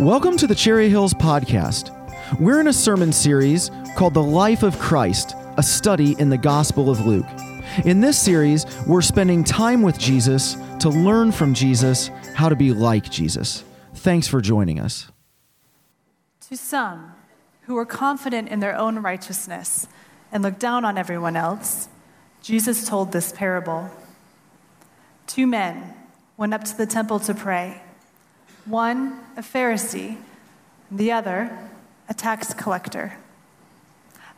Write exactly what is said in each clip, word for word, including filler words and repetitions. Welcome to the Cherry Hills Podcast. We're in a sermon series called The Life of Christ, a study in the Gospel of Luke. In this series, we're spending time with Jesus to learn from Jesus how to be like Jesus. Thanks for joining us. To some who were confident in their own righteousness and looked down on everyone else, Jesus told this parable. Two men went up to the temple to pray. One, a Pharisee, and the other, a tax collector.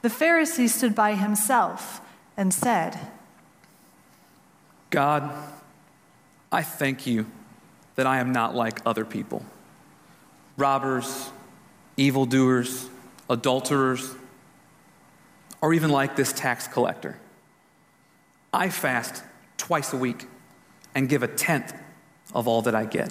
The Pharisee stood by himself and said, God, I thank you that I am not like other people, robbers, evildoers, adulterers, or even like this tax collector. I fast twice a week and give a tenth of all that I get.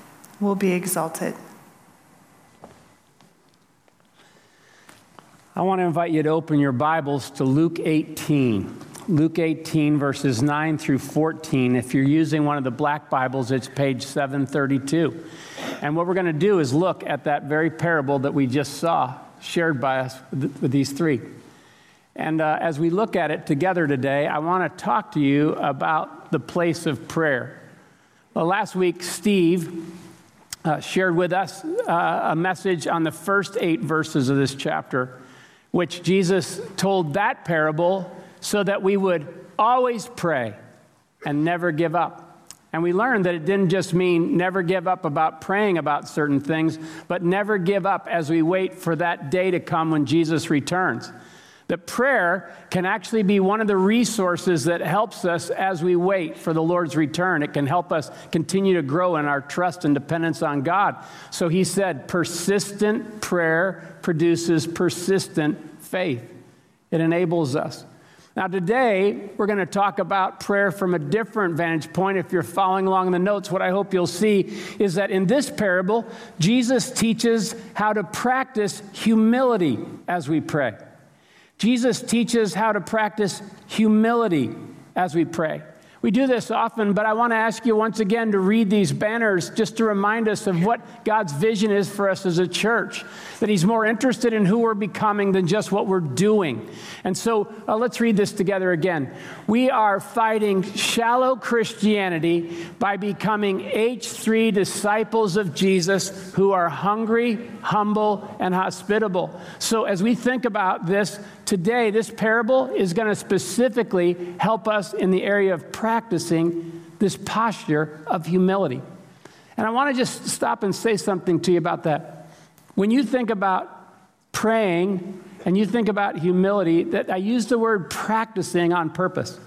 will be exalted. I want to invite you to open your Bibles to Luke eighteen. Luke eighteen, verses nine through fourteen. If you're using one of the black Bibles, it's page seven thirty-two. And what we're going to do is look at that very parable that we just saw, shared by us with these three. And uh, as we look at it together today, I want to talk to you about the place of prayer. Well, last week, Steve uh, shared with us uh, a message on the first eight verses of this chapter, which Jesus told that parable so that we would always pray and never give up. And we learned that it didn't just mean never give up about praying about certain things, but never give up as we wait for that day to come when Jesus returns. That prayer can actually be one of the resources that helps us as we wait for the Lord's return. It can help us continue to grow in our trust and dependence on God. So he said, persistent prayer produces persistent faith. It enables us. Now today, we're going to talk about prayer from a different vantage point. If you're following along in the notes, what I hope you'll see is that in this parable, Jesus teaches how to practice humility as we pray. Jesus teaches how to practice humility as we pray. We do this often, but I want to ask you once again to read these banners just to remind us of what God's vision is for us as a church, that he's more interested in who we're becoming than just what we're doing. And so uh, let's read this together again. We are fighting shallow Christianity by becoming H three disciples of Jesus who are hungry, humble, and hospitable. So as we think about this today, this parable is going to specifically help us in the area of practicing this posture of humility. And I want to just stop and say something to you about that. When you think about praying and you think about humility, that I use the word practicing on purpose.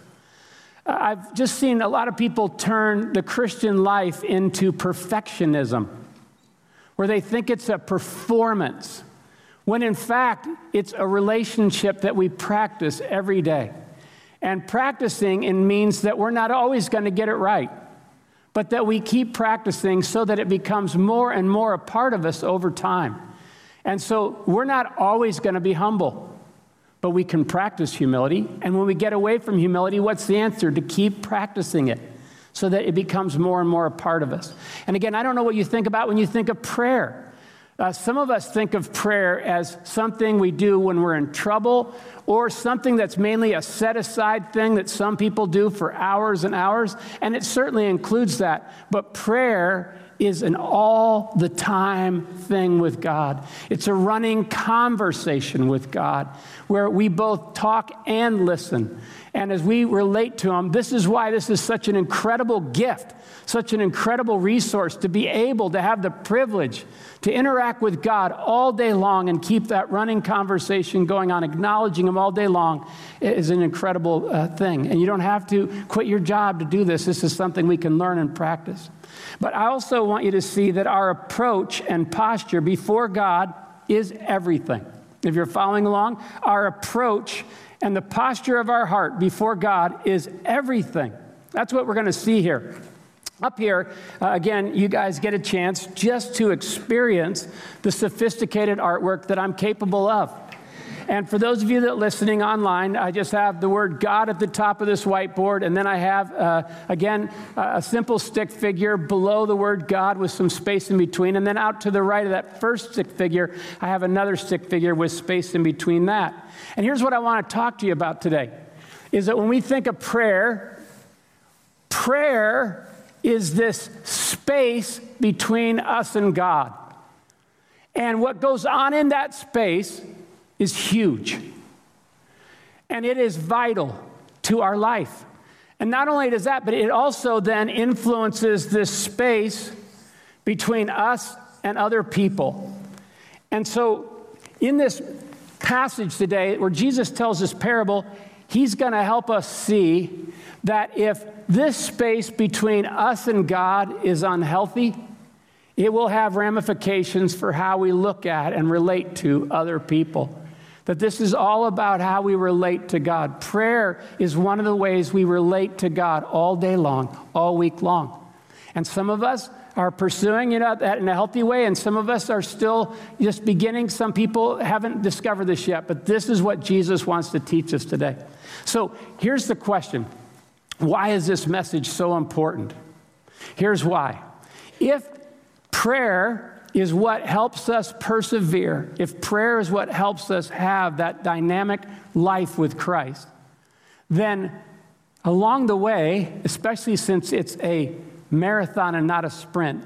I've just seen a lot of people turn the Christian life into perfectionism, where they think it's a performance, when in fact, it's a relationship that we practice every day. And practicing it means that we're not always going to get it right, but that we keep practicing so that it becomes more and more a part of us over time. And so we're not always going to be humble, but we can practice humility. And when we get away from humility, what's the answer? To keep practicing it so that it becomes more and more a part of us. And again, I don't know what you think about when you think of prayer. Uh, some of us think of prayer as something we do when we're in trouble or something that's mainly a set-aside thing that some people do for hours and hours, and it certainly includes that. But prayer is an all-the-time thing with God. It's a running conversation with God where we both talk and listen. And as we relate to him, this is why this is such an incredible gift, such an incredible resource to be able to have the privilege to interact interact with God all day long and keep that running conversation going on, acknowledging Him all day long, is an incredible uh, thing. And you don't have to quit your job to do this. This is something we can learn and practice. But I also want you to see that our approach and posture before God is everything. If you're following along, our approach and the posture of our heart before God is everything. That's what we're going to see here. Up here, uh, again, you guys get a chance just to experience the sophisticated artwork that I'm capable of. And for those of you that are listening online, I just have the word God at the top of this whiteboard, and then I have, uh, again, uh, a simple stick figure below the word God with some space in between, and then out to the right of that first stick figure, I have another stick figure with space in between that. And here's what I want to talk to you about today, is that when we think of prayer, prayer is this space between us and God. And what goes on in that space is huge, and it is vital to our life. And not only does that, but it also then influences this space between us and other people. And so in this passage today where Jesus tells this parable, He's going to help us see that if this space between us and God is unhealthy, it will have ramifications for how we look at and relate to other people. That this is all about how we relate to God. Prayer is one of the ways we relate to God all day long, all week long. And some of us are pursuing it in a healthy way, and some of us are still just beginning. Some people haven't discovered this yet, but this is what Jesus wants to teach us today. So here's the question. Why is this message so important? Here's why. If prayer is what helps us persevere, if prayer is what helps us have that dynamic life with Christ, then along the way, especially since it's a marathon and not a sprint,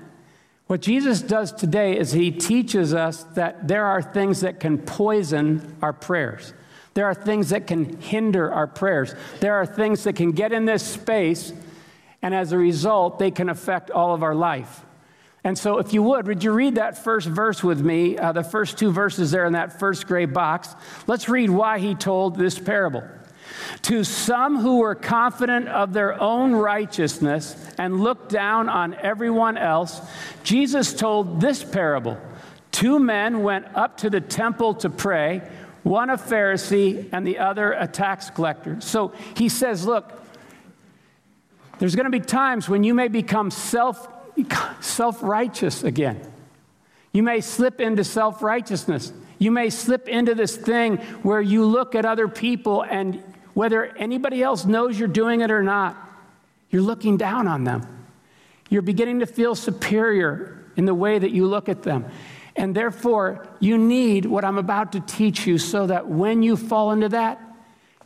what Jesus does today is He teaches us that there are things that can poison our prayers. There are things that can hinder our prayers. There are things that can get in this space, and as a result, they can affect all of our life. And so if you would, would you read that first verse with me, uh, the first two verses there in that first gray box? Let's read why He told this parable. To some who were confident of their own righteousness and looked down on everyone else, Jesus told this parable. Two men went up to the temple to pray, one a Pharisee and the other a tax collector. So He says, look, there's going to be times when you may become self self-righteous again. You may slip into self-righteousness. You may slip into this thing where you look at other people, and whether anybody else knows you're doing it or not, you're looking down on them. You're beginning to feel superior in the way that you look at them. And therefore, you need what I'm about to teach you so that when you fall into that,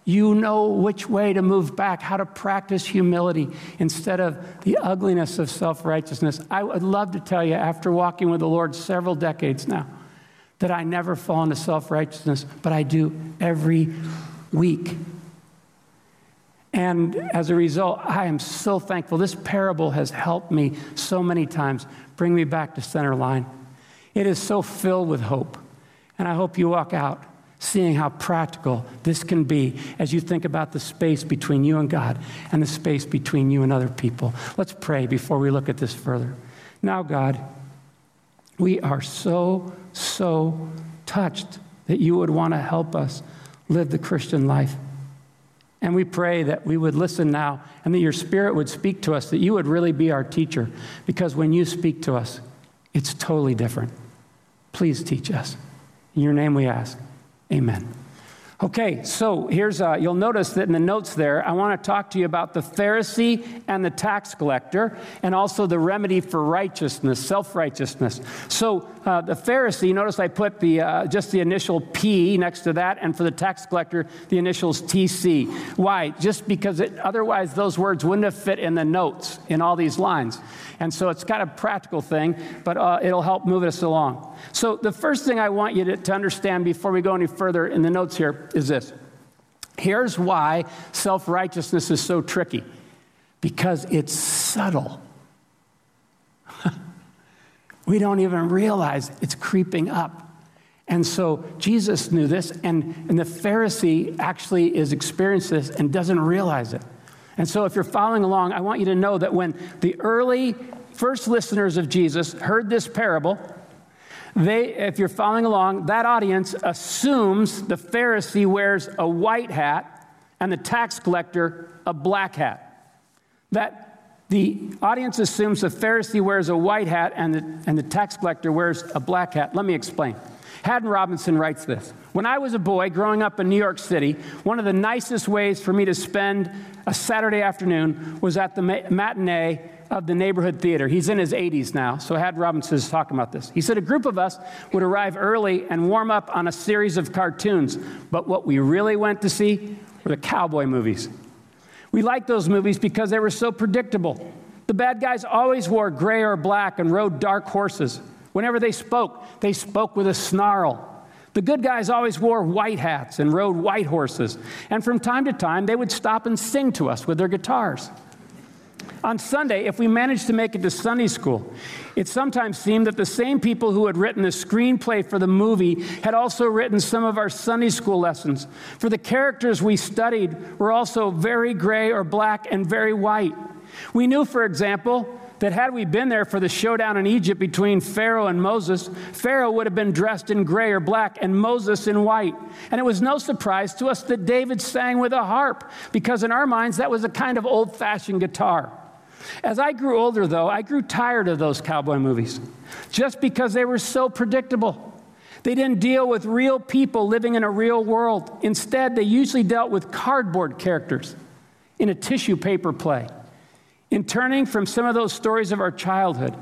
you know which way to move back, how to practice humility instead of the ugliness of self-righteousness. I would love to tell you, after walking with the Lord several decades now, that I never fall into self-righteousness, but I do every week. And as a result, I am so thankful. This parable has helped me so many times bring me back to center line. It is so filled with hope, and I hope you walk out seeing how practical this can be as you think about the space between you and God and the space between you and other people. Let's pray before we look at this further. Now, God, we are so, so touched that You would want to help us live the Christian life. And we pray that we would listen now and that Your Spirit would speak to us, that You would really be our teacher, because when You speak to us, it's totally different. Please teach us. In Your name we ask. Amen. Okay, so here's, uh, you'll notice that in the notes there, I want to talk to you about the Pharisee and the tax collector, and also the remedy for righteousness, self-righteousness. So uh, the Pharisee, notice I put the uh, just the initial P next to that, and for the tax collector, the initials T C. Why? Just because it, otherwise those words wouldn't have fit in the notes in all these lines. And so it's kind of a practical thing, but uh, it'll help move us along. So the first thing I want you to, to understand before we go any further in the notes here is this. Here's why self-righteousness is so tricky. Because it's subtle. we don't even realize it's creeping up. And so Jesus knew this, and, and the Pharisee actually is experiencing this and doesn't realize it. And so if you're following along, I want you to know that when the early first listeners of Jesus heard this parable, they, if you're following along, that audience assumes the Pharisee wears a white hat and the tax collector a black hat. That the audience assumes the Pharisee wears a white hat and the, and the tax collector wears a black hat. Let me explain. Haddon Robinson writes this. When I was a boy growing up in New York City, one of the nicest ways for me to spend a Saturday afternoon was at the matinee of the neighborhood theater. He's in his eighties now, so Haddon Robinson is talking about this. He said a group of us would arrive early and warm up on a series of cartoons, but what we really went to see were the cowboy movies. We liked those movies because they were so predictable. The bad guys always wore gray or black and rode dark horses. Whenever they spoke, they spoke with a snarl. The good guys always wore white hats and rode white horses. And from time to time, they would stop and sing to us with their guitars. On Sunday, if we managed to make it to Sunday school, it sometimes seemed that the same people who had written the screenplay for the movie had also written some of our Sunday school lessons. For the characters we studied were also very gray or black and very white. We knew, for example, that had we been there for the showdown in Egypt between Pharaoh and Moses, Pharaoh would have been dressed in gray or black and Moses in white. And it was no surprise to us that David sang with a harp, because in our minds that was a kind of old-fashioned guitar. As I grew older, though, I grew tired of those cowboy movies, just because they were so predictable. They didn't deal with real people living in a real world. Instead, they usually dealt with cardboard characters in a tissue paper play. In turning from some of those stories of our childhood,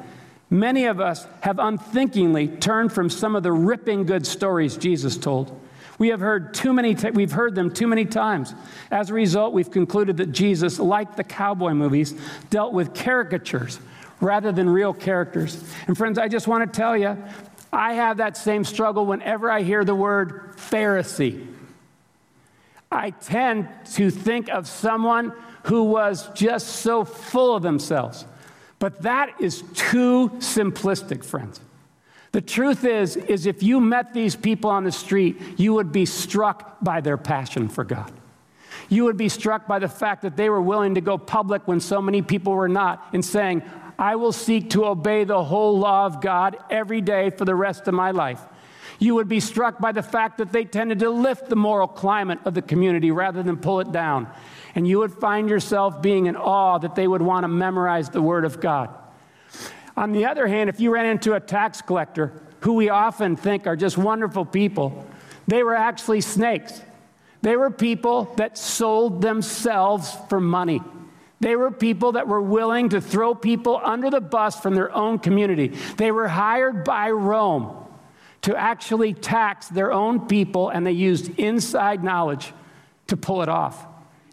many of us have unthinkingly turned from some of the ripping good stories Jesus told. We have heard too many, t- we've heard them too many times. As a result, we've concluded that Jesus, like the cowboy movies, dealt with caricatures rather than real characters. And friends, I just want to tell you, I have that same struggle whenever I hear the word Pharisee. I tend to think of someone who was just so full of themselves. But that is too simplistic, friends. The truth is, is if you met these people on the street, you would be struck by their passion for God. You would be struck by the fact that they were willing to go public when so many people were not, in saying, I will seek to obey the whole law of God every day for the rest of my life. You would be struck by the fact that they tended to lift the moral climate of the community rather than pull it down. And you would find yourself being in awe that they would want to memorize the Word of God. On the other hand, if you ran into a tax collector, who we often think are just wonderful people, they were actually snakes. They were people that sold themselves for money. They were people that were willing to throw people under the bus from their own community. They were hired by Rome to actually tax their own people, and they used inside knowledge to pull it off.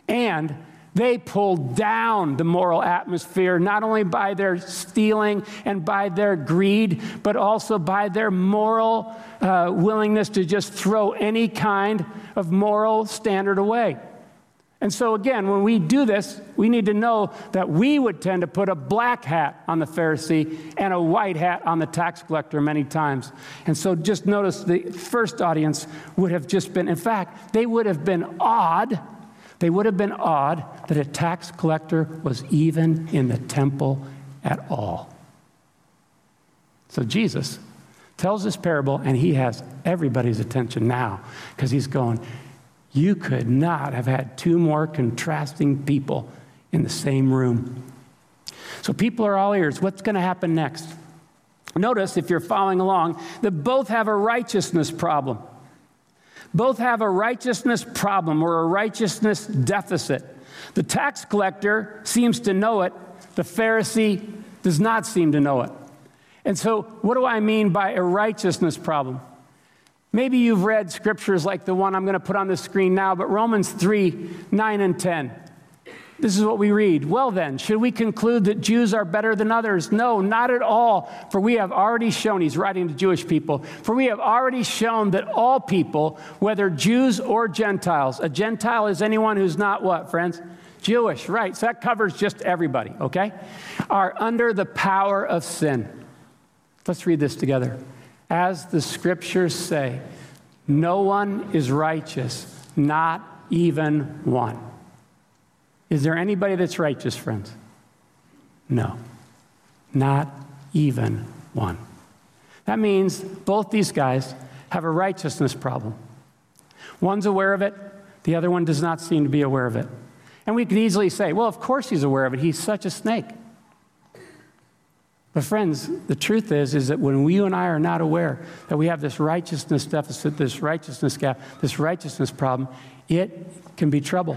And they pulled down the moral atmosphere, not only by their stealing and by their greed, but also by their moral uh, willingness to just throw any kind of moral standard away. And so again, when we do this, we need to know that we would tend to put a black hat on the Pharisee and a white hat on the tax collector many times. And so just notice the first audience would have just been, in fact, they would have been awed, they would have been awed that a tax collector was even in the temple at all. So Jesus tells this parable, and he has everybody's attention now, because he's going, you could not have had two more contrasting people in the same room. So people are all ears. What's going to happen next? Notice, if you're following along, that both have a righteousness problem. Both have a righteousness problem or a righteousness deficit. The tax collector seems to know it. The Pharisee does not seem to know it. And so what do I mean by a righteousness problem? Maybe you've read scriptures like the one I'm going to put on the screen now, but Romans three, nine and ten. This is what we read. Well then, should we conclude that Jews are better than others? No, not at all. For we have already shown, he's writing to Jewish people, for we have already shown that all people, whether Jews or Gentiles, a Gentile is anyone who's not what, friends? Jewish, right. So that covers just everybody, okay? Are under the power of sin. Let's read this together. As the scriptures say, no one is righteous, not even one. Is there anybody that's righteous, friends? No, not even one. That means both these guys have a righteousness problem. One's aware of it, the other one does not seem to be aware of it. And we could easily say, well, of course he's aware of it, he's such a snake. But friends, the truth is, is that when you and I are not aware that we have this righteousness deficit, this righteousness gap, this righteousness problem, it can be trouble.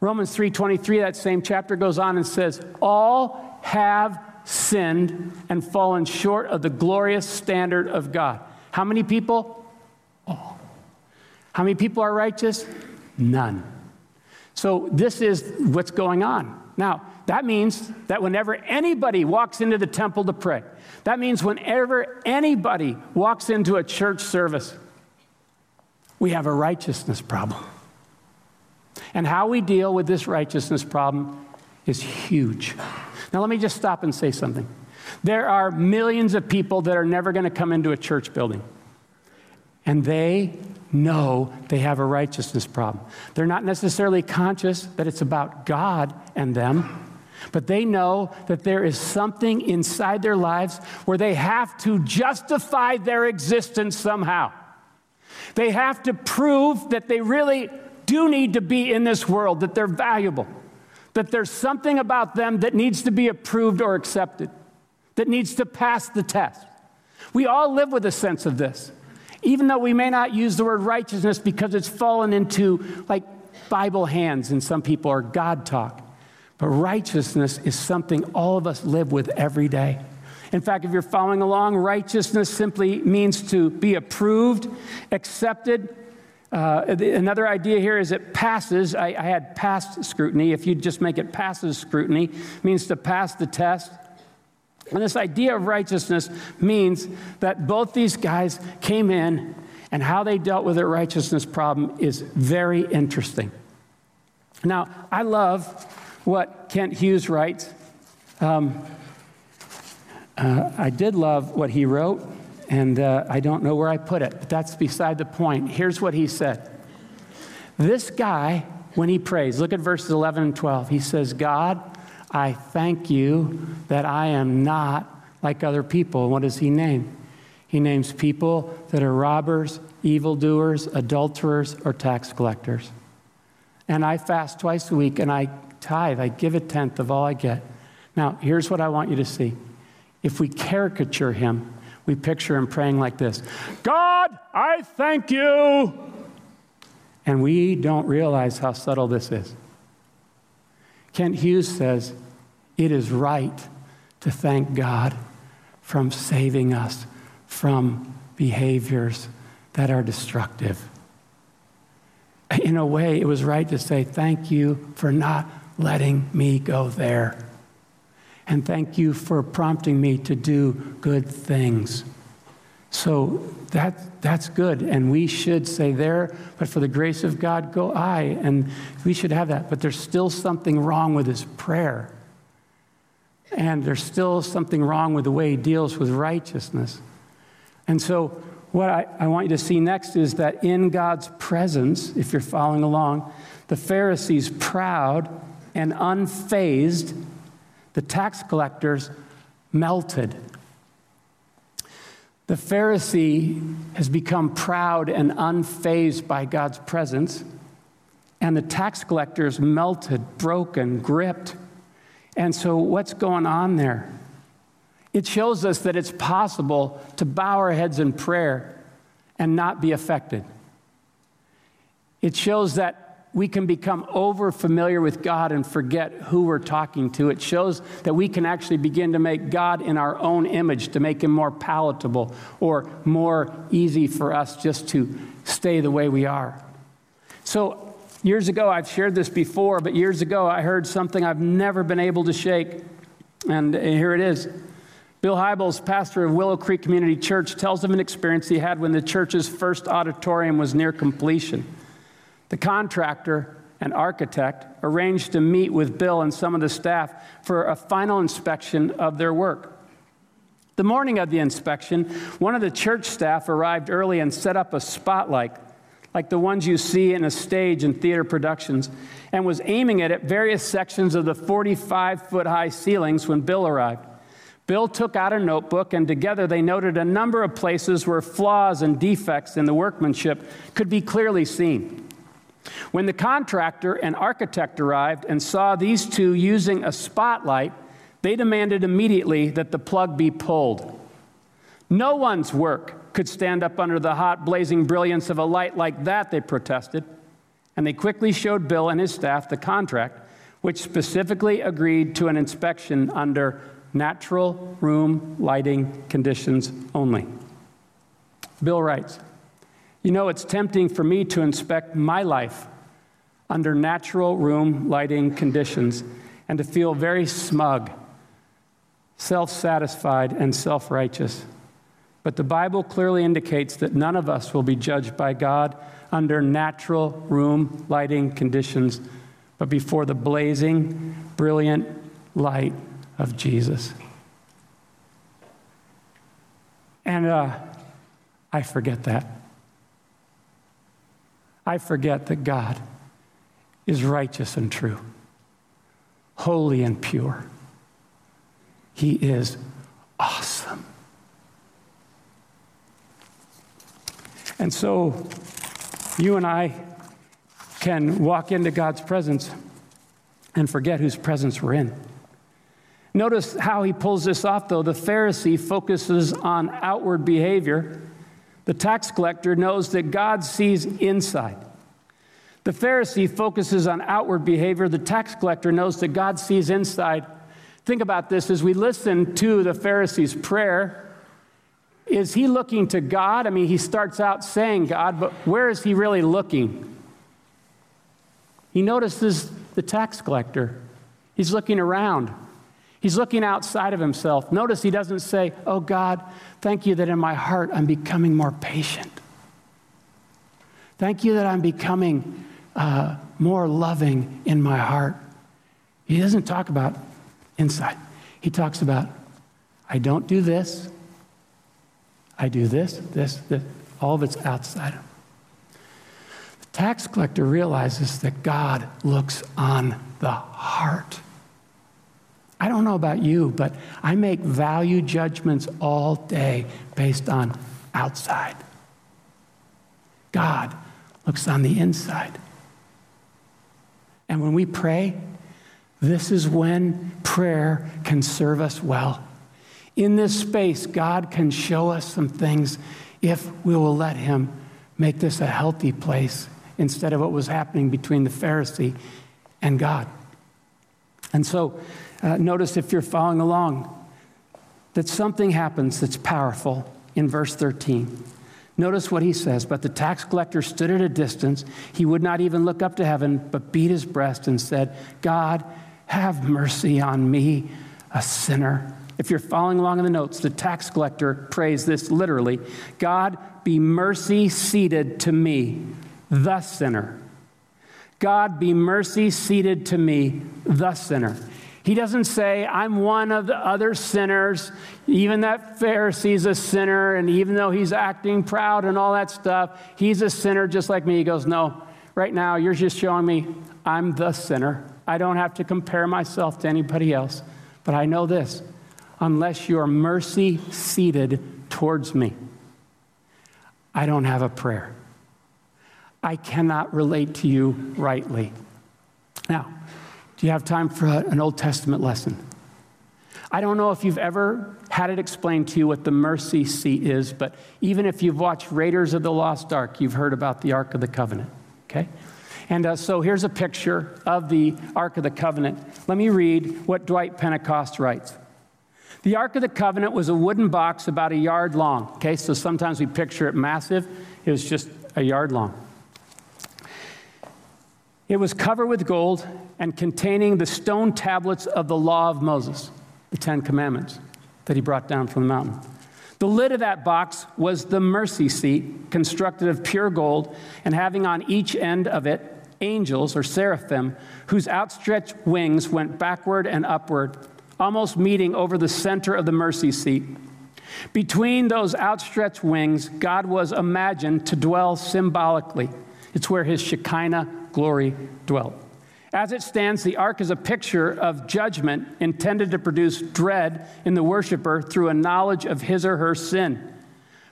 Romans three twenty-three, that same chapter, goes on and says, all have sinned and fallen short of the glorious standard of God. How many people? All. How many people are righteous? None. So this is what's going on. Now, that means that whenever anybody walks into the temple to pray, that means whenever anybody walks into a church service, we have a righteousness problem. And how we deal with this righteousness problem is huge. Now, let me just stop and say something. There are millions of people that are never going to come into a church building, and they know they have a righteousness problem. They're not necessarily conscious that it's about God and them, but they know that there is something inside their lives where they have to justify their existence somehow. They have to prove that they really do need to be in this world, that they're valuable, that there's something about them that needs to be approved or accepted, that needs to pass the test. We all live with a sense of this. Even though we may not use the word righteousness because it's fallen into like Bible hands in some people or God talk. But righteousness is something all of us live with every day. In fact, if you're following along, righteousness simply means to be approved, accepted. Uh, the, another idea here is it passes. I, I had passed scrutiny. If you just make it passes scrutiny, it means to pass the test. And this idea of righteousness means that both these guys came in, and how they dealt with their righteousness problem is very interesting. Now, I love what Kent Hughes writes. Um, uh, I did love what he wrote, and uh, I don't know where I put it, but that's beside the point. Here's what he said. This guy, when he prays, look at verses eleven and twelve. He says, God, I thank you that I am not like other people. What does he name? He names people that are robbers, evildoers, adulterers, or tax collectors. And I fast twice a week, and I tithe. I give a tenth of all I get. Now, here's what I want you to see. If we caricature him, we picture him praying like this. God, I thank you. And we don't realize how subtle this is. Kent Hughes says, it is right to thank God for saving us from behaviors that are destructive. In a way, it was right to say, thank you for not letting me go there. And thank you for prompting me to do good things. So that, that's good, and we should say there, but for the grace of God, go I, and we should have that. But there's still something wrong with his prayer, and there's still something wrong with the way he deals with righteousness. And so what I, I want you to see next is that in God's presence, if you're following along, the Pharisees proud and unfazed, the tax collectors melted. The Pharisee has become proud and unfazed by God's presence, and the tax collectors melted, broken, gripped. And so what's going on there? It shows us that it's possible to bow our heads in prayer and not be affected. It shows that we can become over familiar with God and forget who we're talking to. It shows that we can actually begin to make God in our own image, to make him more palatable or more easy for us just to stay the way we are. So years ago, I've shared this before, but years ago I heard something I've never been able to shake, and here it is. Bill Hybels, pastor of Willow Creek Community Church, tells of an experience he had when the church's first auditorium was near completion. The contractor and architect arranged to meet with Bill and some of the staff for a final inspection of their work. The morning of the inspection, one of the church staff arrived early and set up a spotlight, like the ones you see in a stage in theater productions, and was aiming it at various sections of the forty-five-foot-high ceilings when Bill arrived. Bill took out a notebook, and together they noted a number of places where flaws and defects in the workmanship could be clearly seen. When the contractor and architect arrived and saw these two using a spotlight, they demanded immediately that the plug be pulled. No one's work could stand up under the hot, blazing brilliance of a light like that, they protested, and they quickly showed Bill and his staff the contract, which specifically agreed to an inspection under natural room lighting conditions only. Bill writes, "You know, it's tempting for me to inspect my life under natural room lighting conditions and to feel very smug, self-satisfied, and self-righteous. But the Bible clearly indicates that none of us will be judged by God under natural room lighting conditions, but before the blazing, brilliant light of Jesus." And uh, I forget that. I forget that God is righteous and true, holy and pure. He is awesome. And so you and I can walk into God's presence and forget whose presence we're in. Notice how he pulls this off, though. The Pharisee focuses on outward behavior. The tax collector knows that God sees inside. The Pharisee focuses on outward behavior. The tax collector knows that God sees inside. Think about this as we listen to the Pharisee's prayer. Is he looking to God? I mean, he starts out saying God, but where is he really looking? He notices the tax collector. He's looking around. He's looking outside of himself. Notice he doesn't say, "Oh God, thank you that in my heart I'm becoming more patient. Thank you that I'm becoming uh, more loving in my heart." He doesn't talk about inside. He talks about, I don't do this. I do this, this, this. All of it's outside. The tax collector realizes that God looks on the heart. I don't know about you, but I make value judgments all day based on outside. God looks on the inside. And when we pray, this is when prayer can serve us well. In this space, God can show us some things if we will let him make this a healthy place instead of what was happening between the Pharisee and God. And so uh, notice, if you're following along, that something happens that's powerful in verse thirteen. Notice what he says, "But the tax collector stood at a distance. He would not even look up to heaven, but beat his breast and said, 'God, have mercy on me, a sinner.'" If you're following along in the notes, the tax collector prays this literally, "God, be mercy seated to me, the sinner. God, be mercy seated to me, the sinner." He doesn't say, "I'm one of the other sinners. Even that Pharisee's a sinner, and even though he's acting proud and all that stuff, he's a sinner just like me." He goes, "No, right now you're just showing me I'm the sinner. I don't have to compare myself to anybody else. But I know this, unless you're mercy seated towards me, I don't have a prayer. I cannot relate to you rightly." Now, do you have time for an Old Testament lesson? I don't know if you've ever had it explained to you what the mercy seat is, but even if you've watched Raiders of the Lost Ark, you've heard about the Ark of the Covenant, okay? And uh, so here's a picture of the Ark of the Covenant. Let me read what Dwight Pentecost writes. The Ark of the Covenant was a wooden box about a yard long, okay? So sometimes we picture it massive. It was just a yard long. It was covered with gold and containing the stone tablets of the law of Moses, the Ten Commandments that he brought down from the mountain. The lid of that box was the mercy seat, constructed of pure gold, and having on each end of it angels or seraphim whose outstretched wings went backward and upward, almost meeting over the center of the mercy seat. Between those outstretched wings, God was imagined to dwell symbolically. It's where his Shekinah glory dwelt. As it stands, the ark is a picture of judgment intended to produce dread in the worshiper through a knowledge of his or her sin.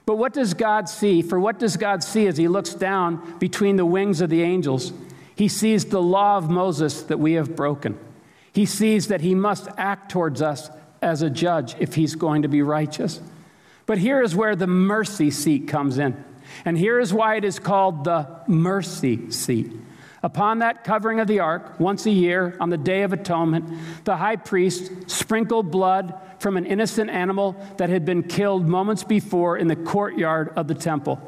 But what does God see? For what does God see as he looks down between the wings of the angels? He sees the law of Moses that we have broken. He sees that he must act towards us as a judge if he's going to be righteous. But here is where the mercy seat comes in. And here is why it is called the mercy seat. Upon that covering of the ark, once a year, on the Day of Atonement, the high priest sprinkled blood from an innocent animal that had been killed moments before in the courtyard of the temple.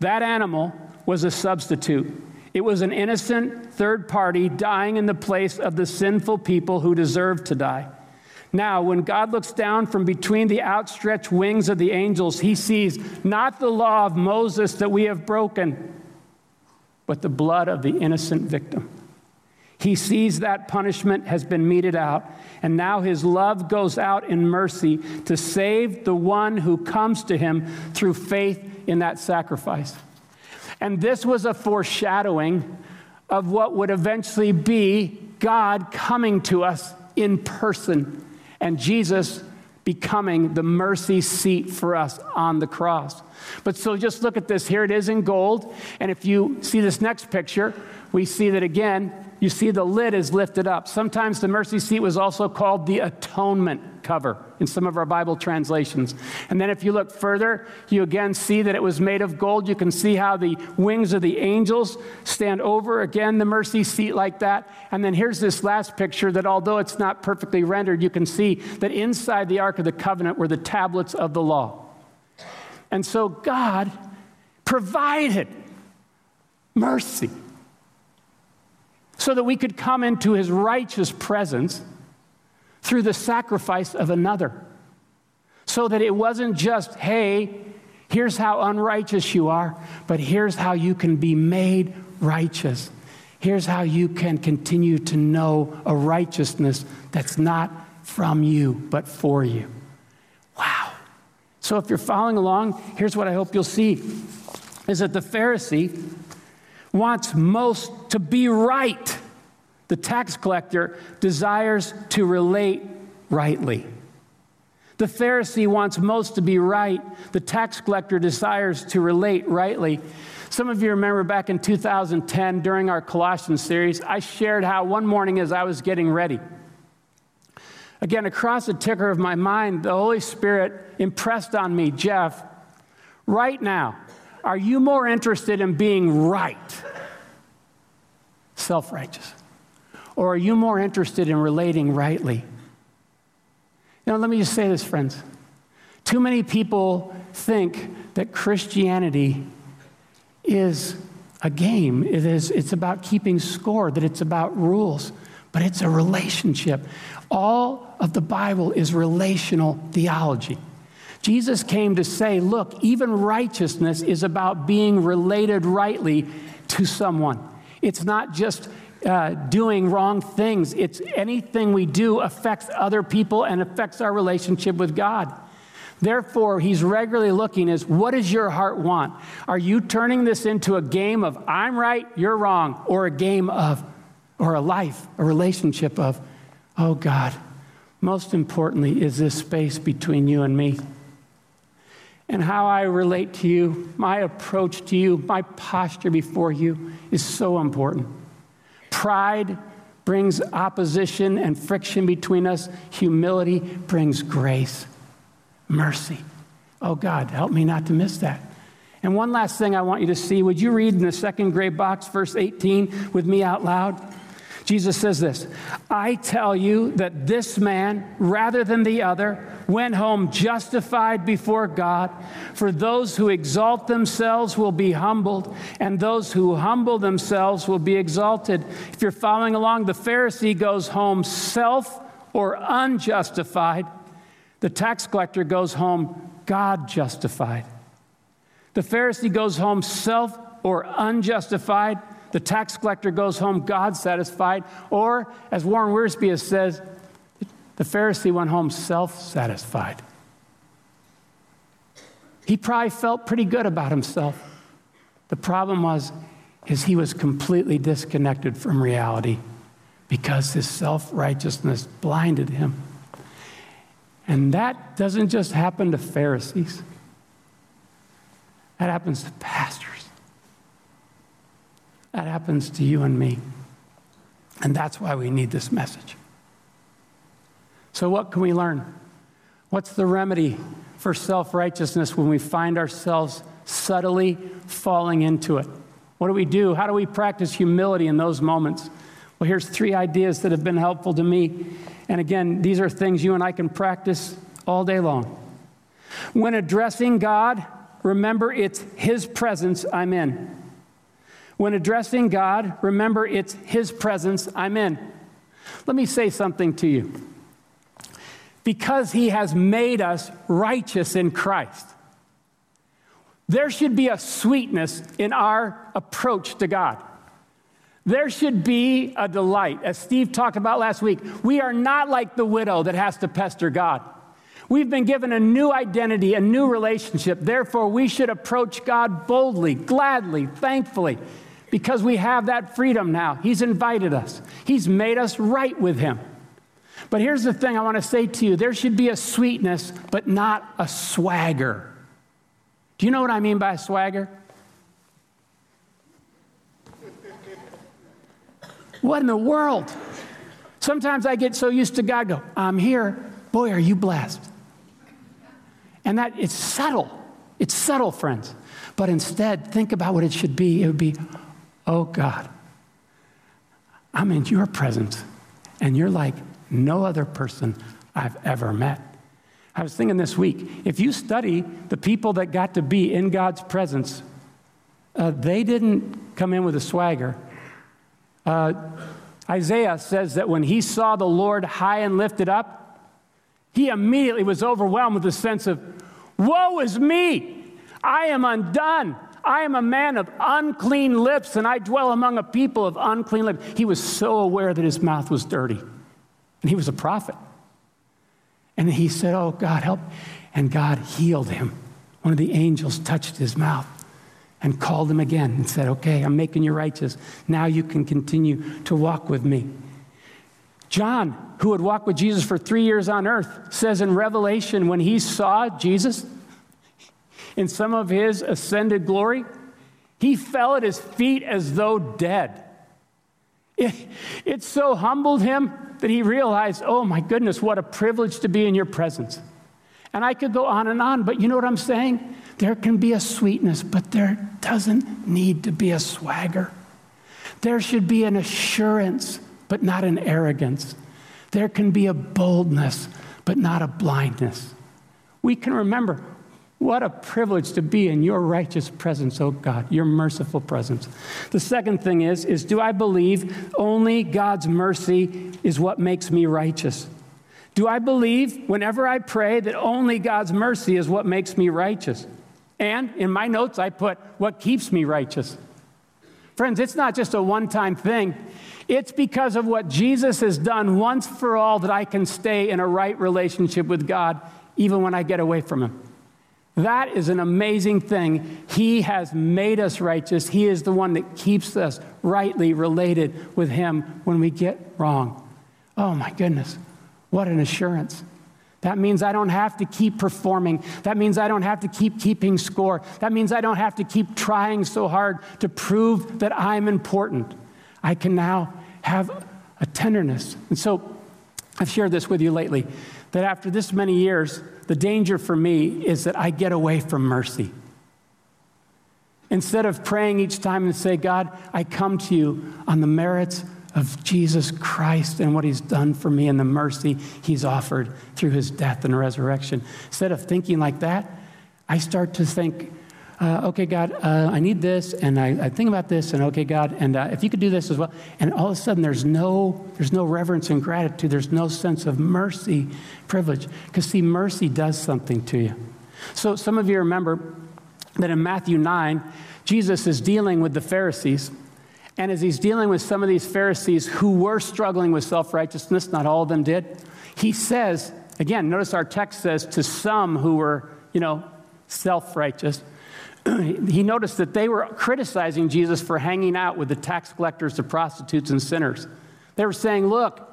That animal was a substitute. It was an innocent third party dying in the place of the sinful people who deserved to die. Now, when God looks down from between the outstretched wings of the angels, he sees not the law of Moses that we have broken, but the blood of the innocent victim. He sees that punishment has been meted out, and now his love goes out in mercy to save the one who comes to him through faith in that sacrifice. And this was a foreshadowing of what would eventually be God coming to us in person and Jesus becoming the mercy seat for us on the cross. But so just look at this. Here it is in gold. And if you see this next picture, we see that again, you see the lid is lifted up. Sometimes the mercy seat was also called the atonement cover in some of our Bible translations. And then if you look further, you again see that it was made of gold. You can see how the wings of the angels stand over, again, the mercy seat like that. And then here's this last picture that although it's not perfectly rendered, you can see that inside the Ark of the Covenant were the tablets of the law. And so God provided mercy so that we could come into his righteous presence through the sacrifice of another. So that it wasn't just, hey, here's how unrighteous you are, but here's how you can be made righteous. Here's how you can continue to know a righteousness that's not from you, but for you. Wow. So if you're following along, here's what I hope you'll see, is that the Pharisee wants most to be right. The tax collector desires to relate rightly. The Pharisee wants most to be right. The tax collector desires to relate rightly. Some of you remember back in two thousand ten during our Colossians series, I shared how one morning as I was getting ready, again, across the ticker of my mind, the Holy Spirit impressed on me, Jeff, right now, are you more interested in being right, self-righteous, or are you more interested in relating rightly? Now, let me just say this, friends. Too many people think that Christianity is a game. It is, it's about keeping score, that it's about rules, but it's a relationship. All of the Bible is relational theology. Jesus came to say, look, even righteousness is about being related rightly to someone. It's not just uh, doing wrong things. It's anything we do affects other people and affects our relationship with God. Therefore, he's regularly looking at what does your heart want? Are you turning this into a game of I'm right, you're wrong, or a game of, or a life, a relationship of, oh God, most importantly is this space between you and me. And how I relate to you, my approach to you, my posture before you is so important. Pride brings opposition and friction between us. Humility brings grace, mercy. Oh God, help me not to miss that. And one last thing I want you to see. Would you read in the second gray box, verse eighteen, with me out loud? Jesus says this, I tell you that this man, rather than the other, went home justified before God. For those who exalt themselves will be humbled, and those who humble themselves will be exalted. If you're following along, the Pharisee goes home self or unjustified. The tax collector goes home God justified. The Pharisee goes home self or unjustified. The tax collector goes home God satisfied, or as Warren Wiersbe says, the Pharisee went home self-satisfied. He probably felt pretty good about himself. The problem was, is he was completely disconnected from reality because his self-righteousness blinded him. And that doesn't just happen to Pharisees. That happens to pastors. That happens to you and me. And that's why we need this message. So what can we learn? What's the remedy for self-righteousness when we find ourselves subtly falling into it? What do we do? How do we practice humility in those moments? Well, here's three ideas that have been helpful to me. And again, these are things you and I can practice all day long. When addressing God, remember it's His presence I'm in. When addressing God, remember it's His presence I'm in. Let me say something to you. Because He has made us righteous in Christ, there should be a sweetness in our approach to God. There should be a delight. As Steve talked about last week, we are not like the widow that has to pester God. We've been given a new identity, a new relationship. Therefore, we should approach God boldly, gladly, thankfully, because we have that freedom now. He's invited us. He's made us right with Him. But here's the thing I want to say to you. There should be a sweetness, but not a swagger. Do you know what I mean by a swagger? What in the world? Sometimes I get so used to God, go, I'm here. Boy, are you blessed. And that, it's subtle. It's subtle, friends. But instead, think about what it should be. It would be, oh God, I'm in your presence, and you're like no other person I've ever met. I was thinking this week, if you study the people that got to be in God's presence, uh, they didn't come in with a swagger. Uh, Isaiah says that when he saw the Lord high and lifted up, he immediately was overwhelmed with a sense of, woe is me! I am undone. I am a man of unclean lips, and I dwell among a people of unclean lips. He was so aware that his mouth was dirty, and he was a prophet. And he said, oh, God, help. And God healed him. One of the angels touched his mouth and called him again and said, okay, I'm making you righteous. Now you can continue to walk with me. John, who had walked with Jesus for three years on earth, says in Revelation, when he saw Jesus in some of his ascended glory, he fell at his feet as though dead. It, it so humbled him that he realized, oh my goodness, what a privilege to be in your presence. And I could go on and on, but you know what I'm saying? There can be a sweetness, but there doesn't need to be a swagger. There should be an assurance, but not an arrogance. There can be a boldness, but not a blindness. We can remember, what a privilege to be in your righteous presence, oh God, your merciful presence. The second thing is, is do I believe only God's mercy is what makes me righteous? Do I believe whenever I pray that only God's mercy is what makes me righteous? And in my notes, I put what keeps me righteous. Friends, it's not just a one-time thing. It's because of what Jesus has done once for all that I can stay in a right relationship with God, even when I get away from Him. That is an amazing thing. He has made us righteous. He is the one that keeps us rightly related with Him when we get wrong. Oh my goodness, what an assurance. That means I don't have to keep performing. That means I don't have to keep keeping score. That means I don't have to keep trying so hard to prove that I'm important. I can now have a tenderness. And so I've shared this with you lately, that after this many years, the danger for me is that I get away from mercy. Instead of praying each time and say, God, I come to you on the merits of Jesus Christ and what He's done for me and the mercy He's offered through His death and resurrection. Instead of thinking like that, I start to think, uh, okay, God, uh, I need this, and I, I think about this, and okay, God, and uh, if you could do this as well. And all of a sudden, there's no, there's no reverence and gratitude. There's no sense of mercy, privilege. Because see, mercy does something to you. So some of you remember that in Matthew nine, Jesus is dealing with the Pharisees. And as He's dealing with some of these Pharisees who were struggling with self-righteousness, not all of them did, He says, again, notice our text says to some who were, you know, self-righteous. He noticed that they were criticizing Jesus for hanging out with the tax collectors, the prostitutes, and sinners. They were saying, look,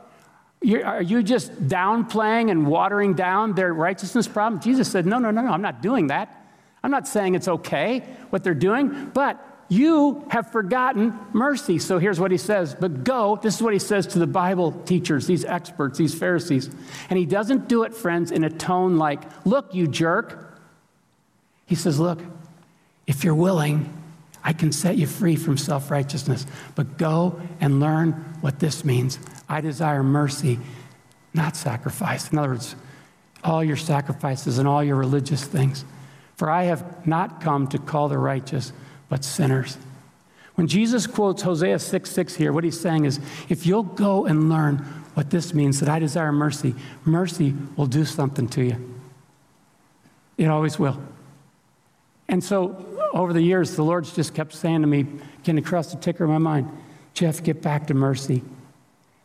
you're, are you just downplaying and watering down their righteousness problem? Jesus said, no, no, no, no, I'm not doing that. I'm not saying it's okay what they're doing, but you have forgotten mercy. So here's what he says, but go, this is what he says to the Bible teachers, these experts, these Pharisees. And he doesn't do it, friends, in a tone like, look, you jerk. He says, look, if you're willing, I can set you free from self-righteousness, but go and learn what this means. I desire mercy, not sacrifice. In other words, all your sacrifices and all your religious things. For I have not come to call the righteous, but sinners. When Jesus quotes Hosea six six here, what he's saying is, if you'll go and learn what this means, that I desire mercy, mercy will do something to you. It always will. And so, over the years, the Lord's just kept saying to me, getting across the ticker of my mind, Jeff, get back to mercy.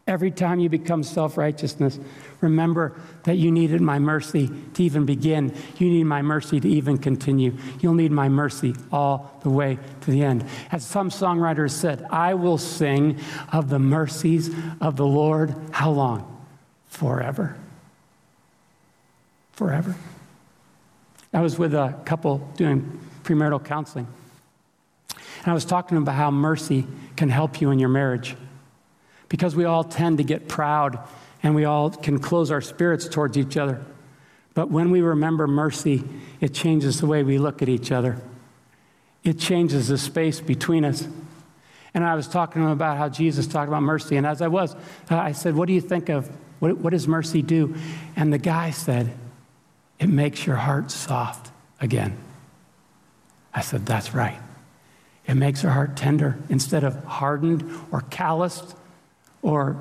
Every time you become self-righteousness, remember that you needed my mercy to even begin. You need my mercy to even continue. You'll need my mercy all the way to the end. As some songwriters said, I will sing of the mercies of the Lord. How long? Forever. Forever. I was with a couple doing premarital counseling, and I was talking about how mercy can help you in your marriage, because we all tend to get proud and we all can close our spirits towards each other. But when we remember mercy, it changes the way we look at each other. It changes the space between us. And I was talking to him about how Jesus talked about mercy, and as I was, I said, what do you think of, what, what does mercy do? And the guy said, it makes your heart soft again. I said, that's right. It makes our heart tender instead of hardened or calloused or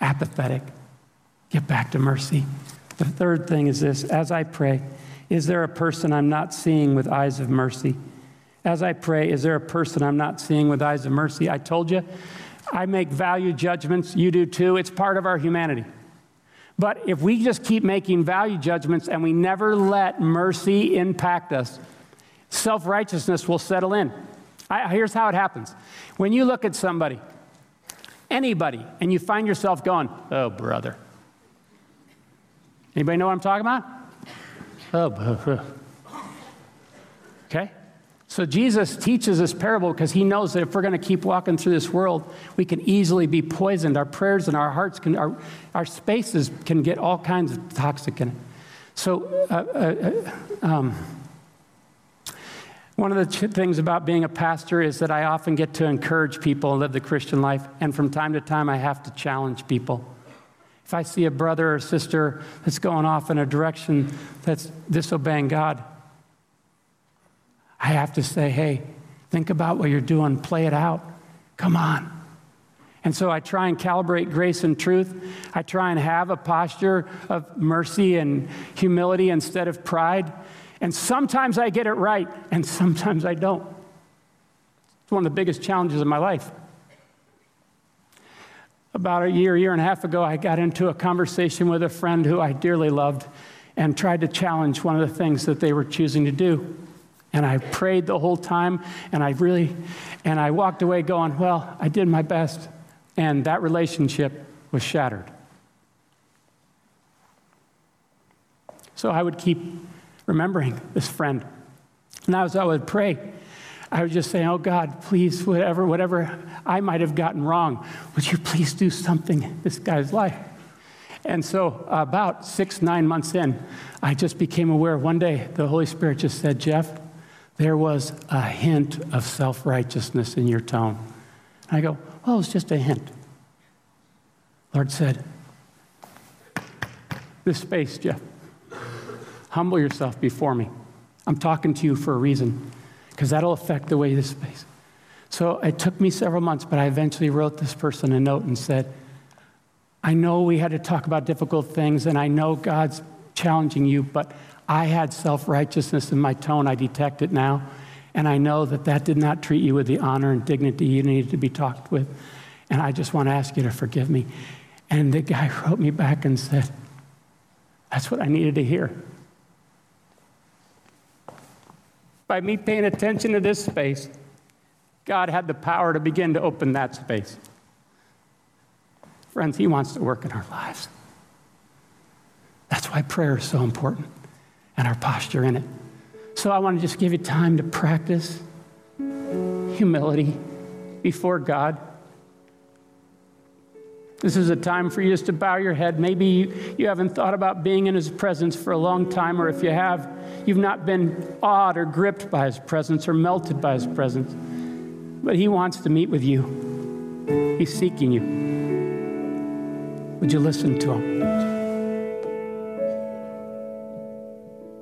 apathetic. Get back to mercy. The third thing is this, as I pray, is there a person I'm not seeing with eyes of mercy? As I pray, is there a person I'm not seeing with eyes of mercy? I told you, I make value judgments. You do too. It's part of our humanity. But if we just keep making value judgments and we never let mercy impact us, self-righteousness will settle in. I, here's how it happens. When you look at somebody, anybody, and you find yourself going, oh, brother. Anybody know what I'm talking about? Oh, brother. Okay? So Jesus teaches this parable because he knows that if we're going to keep walking through this world, we can easily be poisoned. Our prayers and our hearts, can, our, our spaces can get all kinds of toxic in it. So, uh, uh, um... one of the ch- things about being a pastor is that I often get to encourage people and live the Christian life, and from time to time I have to challenge people. If I see a brother or sister that's going off in a direction that's disobeying God, I have to say, hey, think about what you're doing, play it out, come on. And so I try and calibrate grace and truth. I try and have a posture of mercy and humility instead of pride. And sometimes I get it right, and sometimes I don't. It's one of the biggest challenges of my life. About a year, year and a half ago, I got into a conversation with a friend who I dearly loved and tried to challenge one of the things that they were choosing to do. And I prayed the whole time, and I really, and I walked away going, well, I did my best. And that relationship was shattered. So I would keep remembering this friend. And as I would pray, I would just say, oh God, please, whatever, whatever I might have gotten wrong, would you please do something in this guy's life? And so about six, nine months in, I just became aware one day the Holy Spirit just said, Jeff, there was a hint of self-righteousness in your tone. And I go, oh, it's just a hint. Lord said, this space, Jeff. Humble yourself before me. I'm talking to you for a reason, because that'll affect the way this space. So it took me several months, but I eventually wrote this person a note and said, I know we had to talk about difficult things, and I know God's challenging you, but I had self-righteousness in my tone. I detect it now, and I know that that did not treat you with the honor and dignity you needed to be talked with, and I just want to ask you to forgive me. And the guy wrote me back and said, that's what I needed to hear. by me paying attention to this space, God had the power to begin to open that space. Friends, he wants to work in our lives. That's why prayer is so important and our posture in it. So I want to just give you time to practice humility before God. This is a time for you just to bow your head. Maybe you, you haven't thought about being in his presence for a long time, or if you have, you've not been awed or gripped by his presence or melted by his presence. But he wants to meet with you. He's seeking you. Would you listen to him?